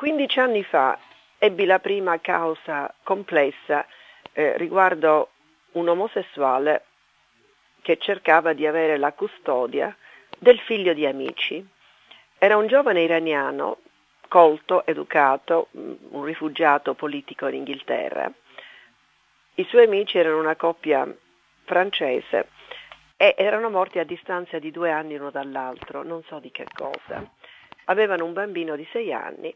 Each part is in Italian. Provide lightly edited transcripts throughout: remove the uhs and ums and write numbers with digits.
15 anni fa ebbi la prima causa complessa riguardo un omosessuale che cercava di avere la custodia del figlio di amici. Era un giovane iraniano, colto, educato, un rifugiato politico in Inghilterra. I suoi amici erano una coppia francese e erano morti a distanza di 2 anni l'uno dall'altro, non so di che cosa. Avevano un bambino di 6 anni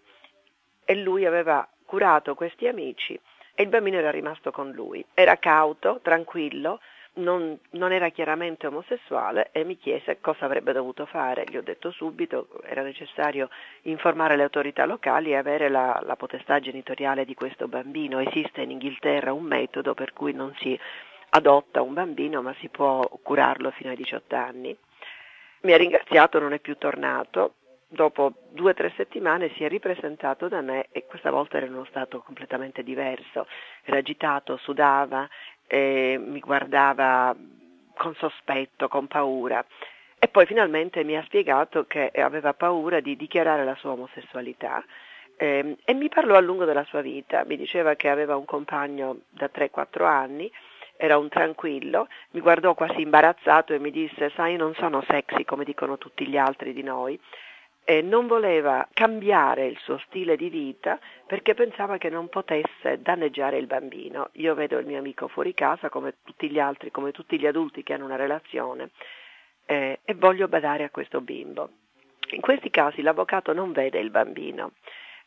e lui aveva curato questi amici e il bambino era rimasto con lui. Era cauto, tranquillo, non era chiaramente omosessuale e mi chiese cosa avrebbe dovuto fare. Gli ho detto subito, era necessario informare le autorità locali e avere la potestà genitoriale di questo bambino. Esiste in Inghilterra un metodo per cui non si adotta un bambino ma si può curarlo fino ai 18 anni. Mi ha ringraziato, non è più tornato. Dopo 2 o 3 settimane si è ripresentato da me e questa volta era in uno stato completamente diverso. Era agitato, sudava, mi guardava con sospetto, con paura. E poi finalmente mi ha spiegato che aveva paura di dichiarare la sua omosessualità e mi parlò a lungo della sua vita. Mi diceva che aveva un compagno da 3-4 anni, era un tranquillo, mi guardò quasi imbarazzato e mi disse: sai, non sono sexy come dicono tutti gli altri di noi. E non voleva cambiare il suo stile di vita perché pensava che non potesse danneggiare il bambino. Io vedo il mio amico fuori casa come tutti gli altri, come tutti gli adulti che hanno una relazione e voglio badare a questo bimbo. In questi casi l'avvocato non vede il bambino,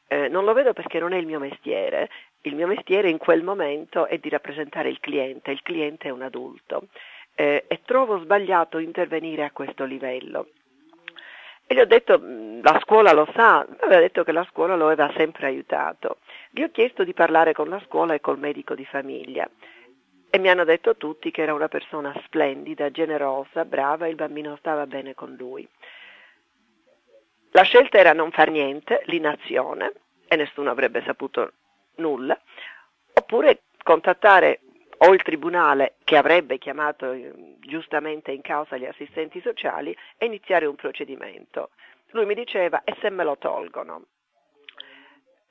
non lo vedo perché non è il mio mestiere. Il mio mestiere in quel momento è di rappresentare il cliente è un adulto e trovo sbagliato intervenire a questo livello. E gli ho detto, la scuola lo sa, aveva detto che la scuola lo aveva sempre aiutato. Gli ho chiesto di parlare con la scuola e col medico di famiglia e mi hanno detto tutti che era una persona splendida, generosa, brava e il bambino stava bene con lui. La scelta era non far niente, l'inazione, e nessuno avrebbe saputo nulla, oppure contattare o il tribunale che avrebbe chiamato giustamente in causa gli assistenti sociali e iniziare un procedimento. Lui mi diceva: e se me lo tolgono?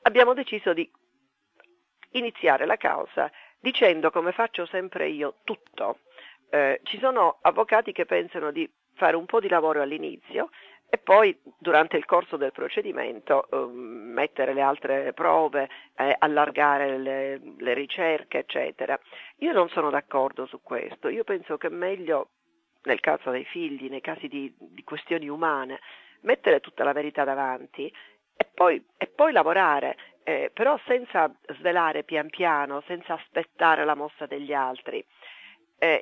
Abbiamo deciso di iniziare la causa dicendo, come faccio sempre io, tutto. Ci sono avvocati che pensano di fare un po' di lavoro all'inizio e poi durante il corso del procedimento mettere le altre prove, allargare le ricerche, eccetera. Io non sono d'accordo su questo. Io penso che è meglio, nel caso dei figli, nei casi di questioni umane, mettere tutta la verità davanti e poi lavorare, però senza svelare pian piano, senza aspettare la mossa degli altri.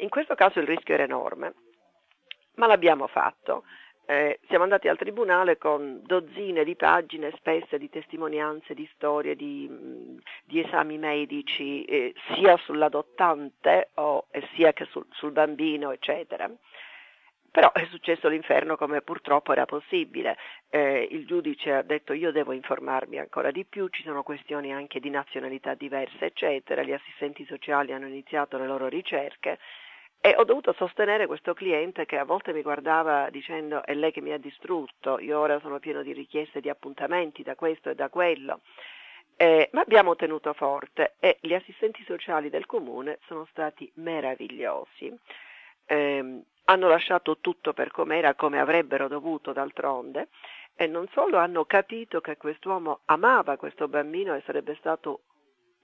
In questo caso il rischio era enorme, ma l'abbiamo fatto. Siamo andati al tribunale con dozzine di pagine spesse di testimonianze, di storie, di esami medici, sia sull'adottante sia che sul bambino, eccetera. Però è successo l'inferno, come purtroppo era possibile. Il giudice ha detto: io devo informarmi ancora di più, ci sono questioni anche di nazionalità diverse, eccetera. Gli assistenti sociali hanno iniziato le loro ricerche. E ho dovuto sostenere questo cliente che a volte mi guardava dicendo: è lei che mi ha distrutto, io ora sono pieno di richieste di appuntamenti da questo e da quello. Ma abbiamo tenuto forte e gli assistenti sociali del comune sono stati meravigliosi. Hanno lasciato tutto per com'era, come avrebbero dovuto d'altronde, e non solo hanno capito che quest'uomo amava questo bambino e sarebbe stato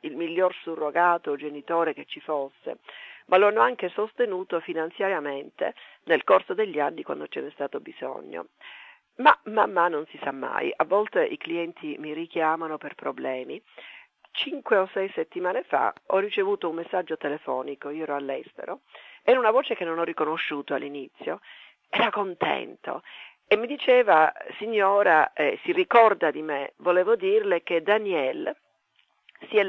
il miglior surrogato o genitore che ci fosse, ma lo hanno anche sostenuto finanziariamente nel corso degli anni quando ce n'è stato bisogno. Ma man mano non si sa mai, a volte i clienti mi richiamano per problemi. 5 o 6 settimane fa ho ricevuto un messaggio telefonico, io ero all'estero, era una voce che non ho riconosciuto all'inizio, era contento e mi diceva: signora, si ricorda di me, volevo dirle che Daniel si è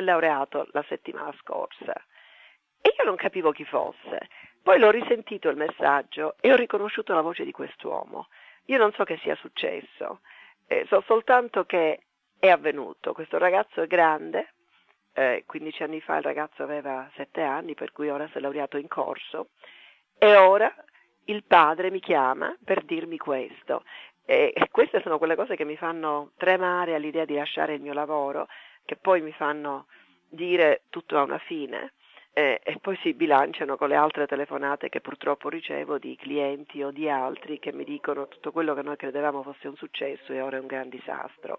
laureato la settimana scorsa. E io non capivo chi fosse. Poi l'ho risentito il messaggio e ho riconosciuto la voce di quest'uomo. Io non so che sia successo, so soltanto che è avvenuto. Questo ragazzo è grande, 15 anni fa il ragazzo aveva 7 anni, per cui ora si è laureato in corso, e ora il padre mi chiama per dirmi questo. E queste sono quelle cose che mi fanno tremare all'idea di lasciare il mio lavoro, che poi mi fanno dire tutto ha una fine, e poi si bilanciano con le altre telefonate che purtroppo ricevo di clienti o di altri che mi dicono tutto quello che noi credevamo fosse un successo e ora è un gran disastro.